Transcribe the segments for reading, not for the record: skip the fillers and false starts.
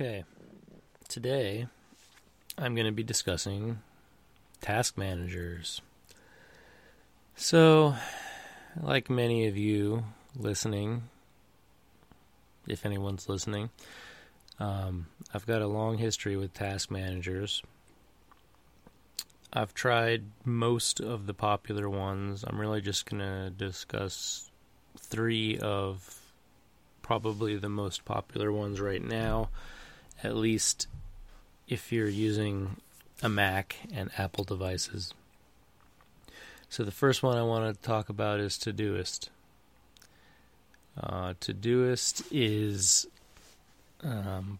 Okay, today I'm going to be discussing task managers. So, like many of you listening, if anyone's listening, I've got a long history with task managers. I've tried most of the popular ones. I'm really just going to discuss three of probably the most popular ones right now, at least if you're using a Mac and Apple devices. So the first one I want to talk about is Todoist. Todoist is one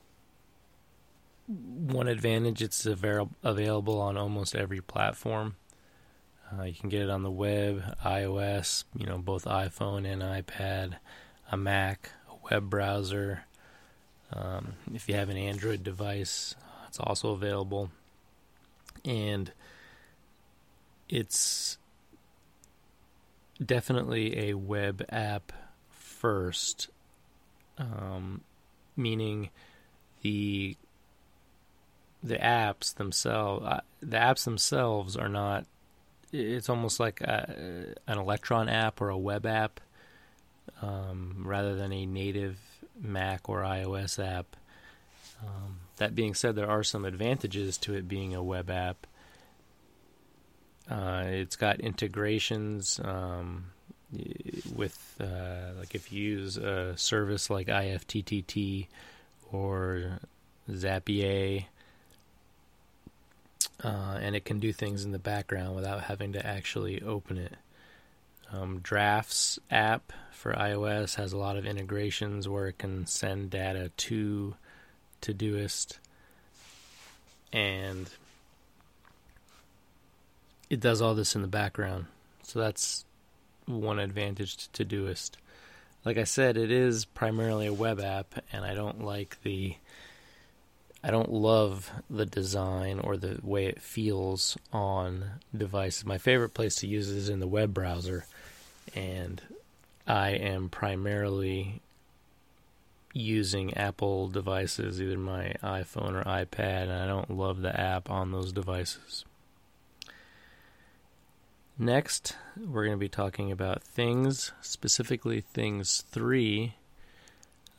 advantage, it's available on almost every platform. You can get it on the web, iOS, both iPhone and iPad, a Mac, a web browser. If you have an Android device, it's also available. And it's definitely a web app first, meaning the apps themselves are not. It's almost like an Electron app or a web app, rather than a native Mac or iOS app. That being said, there are some advantages to it being a web app. It's got integrations with, like if you use a service like IFTTT or Zapier, and it can do things in the background without having to actually open it. Drafts app for iOS has a lot of integrations where it can send data to Todoist, and it does all this in the background. So that's one advantage to Todoist. Like I said, it is primarily a web app, and I don't love the design or the way it feels on devices. My favorite place to use it is in the web browser, and I am primarily using Apple devices, either my iPhone or iPad, and I don't love the app on those devices. Next, we're going to be talking about Things, specifically Things 3.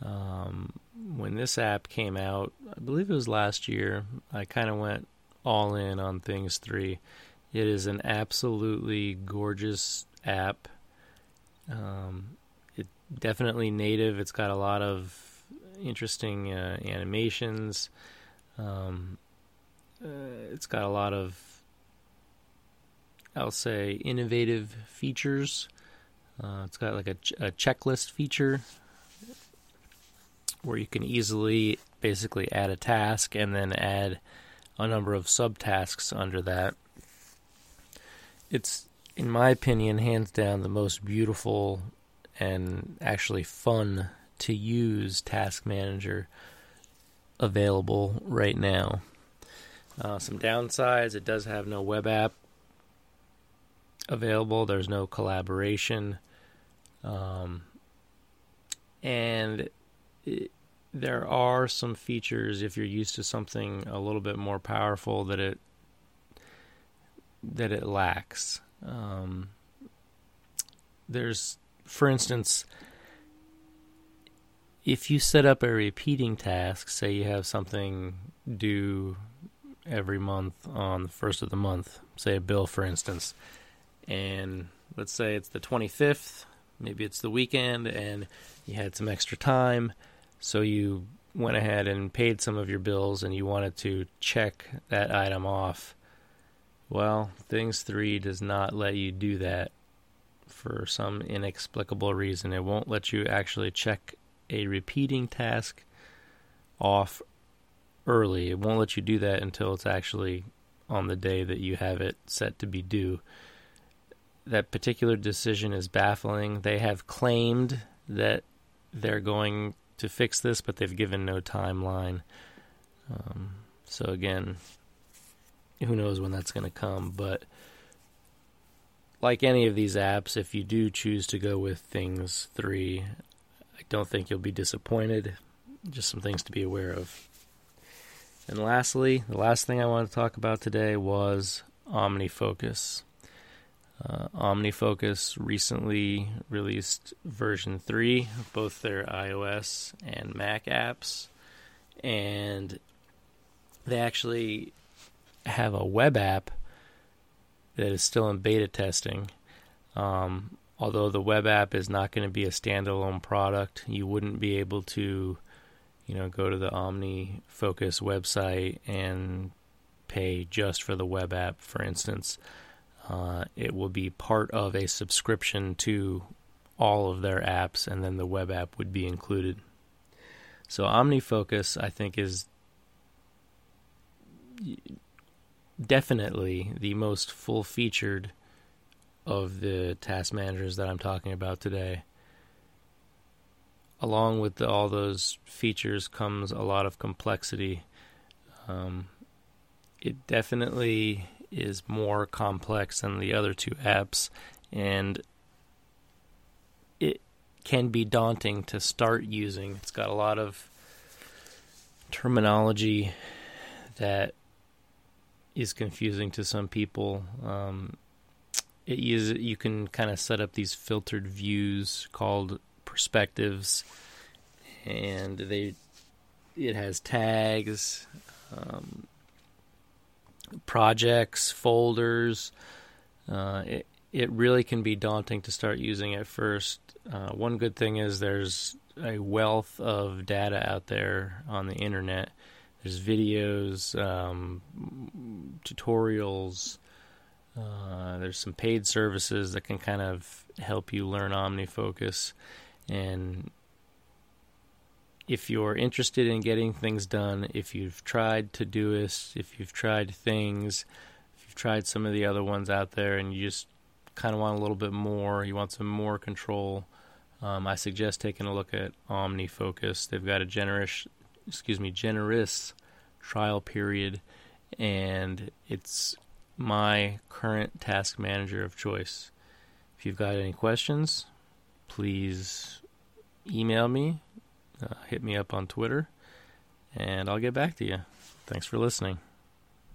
When this app came out, I believe it was last year, I kind of went all in on Things 3. It is an absolutely gorgeous app. It's definitely native. It's got a lot of interesting animations. It's got a lot of, I'll say, innovative features. It's got like a checklist feature, where you can easily basically add a task and then add a number of subtasks under that. It's, in my opinion, hands down the most beautiful and actually fun to use task manager available right now. Some downsides: it does have no web app available, there's no collaboration, and there are some features, if you're used to something a little bit more powerful, that it lacks. There's, for instance, if you set up a repeating task, say you have something due every month on the first of the month, say a bill, for instance, and let's say it's the 25th, maybe it's the weekend, and you had some extra time, so you went ahead and paid some of your bills and you wanted to check that item off. Well, Things 3 does not let you do that for some inexplicable reason. It won't let you actually check a repeating task off early. It won't let you do that until it's actually on the day that you have it set to be due. That particular decision is baffling. They have claimed that they're going to fix this, but they've given no timeline. So again, who knows when that's going to come, but like any of these apps, if you do choose to go with Things 3, I don't think you'll be disappointed. Just some things to be aware of. And lastly, the last thing I want to talk about today was OmniFocus. OmniFocus recently released version 3, both their iOS and Mac apps, and they actually have a web app that is still in beta testing. Although the web app is not going to be a standalone product, you wouldn't be able to, go to the OmniFocus website and pay just for the web app, for instance. It will be part of a subscription to all of their apps, and then the web app would be included. So OmniFocus, I think, is definitely the most full-featured of the task managers that I'm talking about today. Along with all those features comes a lot of complexity. It definitely is more complex than the other two apps, and it can be daunting to start using. It's got a lot of terminology that is confusing to some people. You can kind of set up these filtered views called perspectives, and it has tags, projects, folders. It really can be daunting to start using at first. One good thing is there's a wealth of data out there on the internet. There's videos, tutorials. There's some paid services that can kind of help you learn OmniFocus. And if you're interested in getting things done, if you've tried Todoist, if you've tried Things, if you've tried some of the other ones out there and you just kind of want a little bit more, you want some more control, I suggest taking a look at OmniFocus. They've got a generous trial period, and it's my current task manager of choice. If you've got any questions, please email me. Hit me up on Twitter, and I'll get back to you. Thanks for listening.